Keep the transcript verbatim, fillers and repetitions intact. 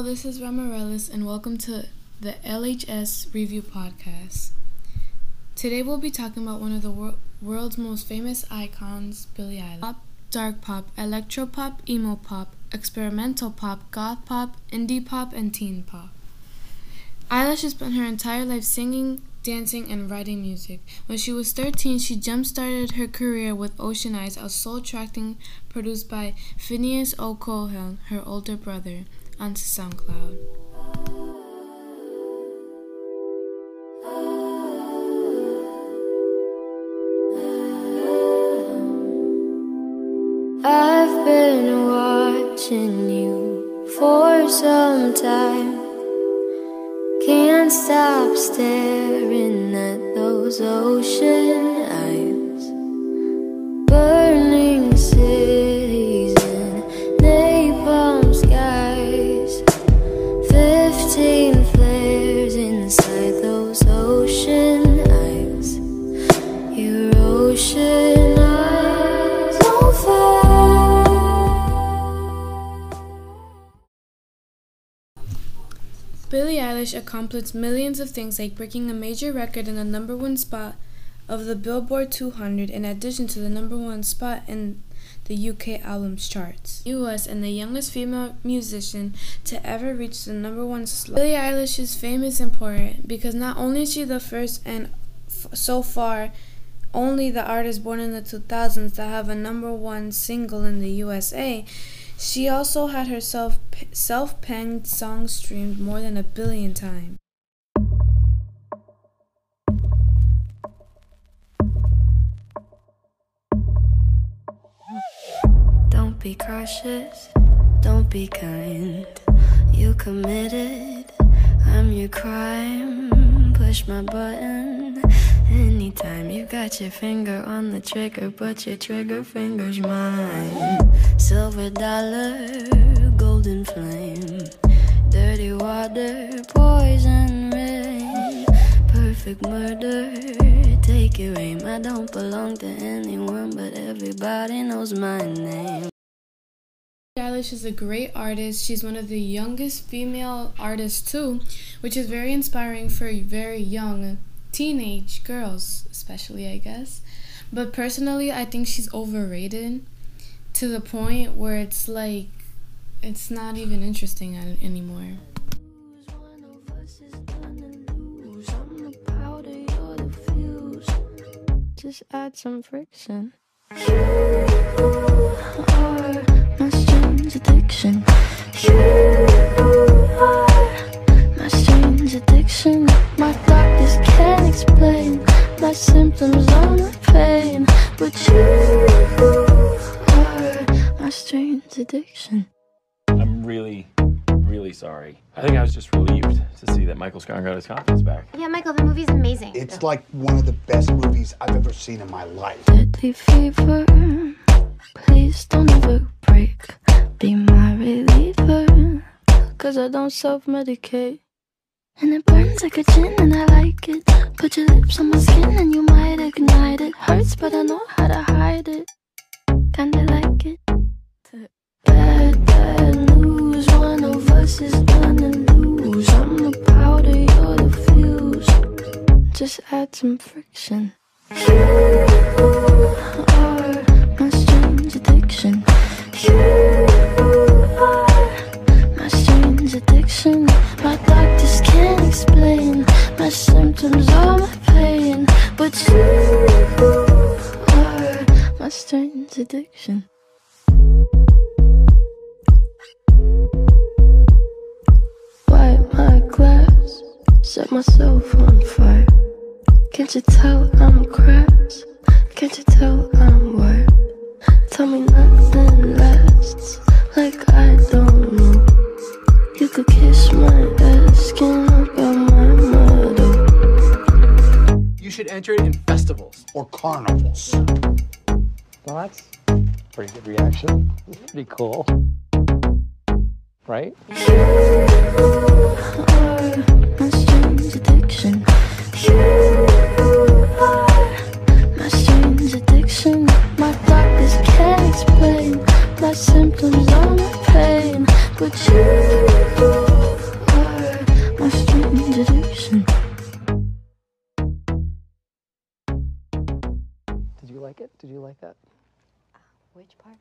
Hello, this is Ramirelis, and welcome to the L H S Review Podcast. Today we'll be talking about one of the wor- world's most famous icons, Billie Eilish. Pop, dark pop, electro pop, emo pop, experimental pop, goth pop, indie pop, and teen pop. Eilish has spent her entire life singing, dancing, and writing music. When she was thirteen, she jump-started her career with Ocean Eyes, a soul-track produced by Phineas O'Connell, her older brother, onto SoundCloud. I've been watching you for some time. Can't stop staring at those ocean eyes. Burning cities and napalm skies. Fifteen flares inside those ocean eyes. Your ocean eyes on fire. Billie Eilish accomplished millions of things, like breaking a major record in the number one spot of the Billboard two hundred, in addition to the number one spot in the U K albums charts. U S and the youngest female musician to ever reach the number one slot. Billie Eilish is famous and important because not only is she the first and f- so far only the artist born in the two thousands to have a number one single in the U S A, she also had her self- self-penned songs streamed more than a billion times. Be cautious, don't be kind. You committed, I'm your crime. Push my button anytime. You got your finger on the trigger, but your trigger finger's mine. Silver dollar, golden flame. Dirty water, poison rain. Perfect murder, take your aim. I don't belong to anyone, but everybody knows my name. Billie Eilish is a great artist. She's one of the youngest female artists too, which is very inspiring for very young teenage girls, especially, I guess. But personally, I think she's overrated to the point where it's like it's not even interesting anymore. Just add some friction. Addiction. You are my strange addiction. My doctors can't explain my symptoms or my pain, but you are my strange addiction. I'm really, really sorry. I think I was just relieved to see that Michael Scar got his confidence back. Yeah, Michael, the movie's amazing. It's like one of the best movies I've ever seen in my life. Deadly fever, please don't ever break. Be my reliever, cause I don't self-medicate. And it burns like a gin and I like it. Put your lips on my skin and you might ignite it. Hurts but I know how to hide it. Kinda like it. Bad, bad news, one of us is gonna lose. I'm the powder, you're the fuse. Just add some friction. You are my strange addiction. You addiction, my doctors can't explain my symptoms or my pain, but you are my strange addiction. Wipe my glass, set myself on fire. Can't you tell I'm cracked? Can't you tell I'm wired? Tell me nothing lasts, like I don't know. You could kiss my ass, skin up my mother. You should enter it in festivals or carnivals. Well, that's a pretty good reaction. That's pretty cool. Right? You are my strange addiction. You are my strange addiction. My doctors can't explain my symptoms or my pain, but you. Did you like it? Did you like that? Uh, which part?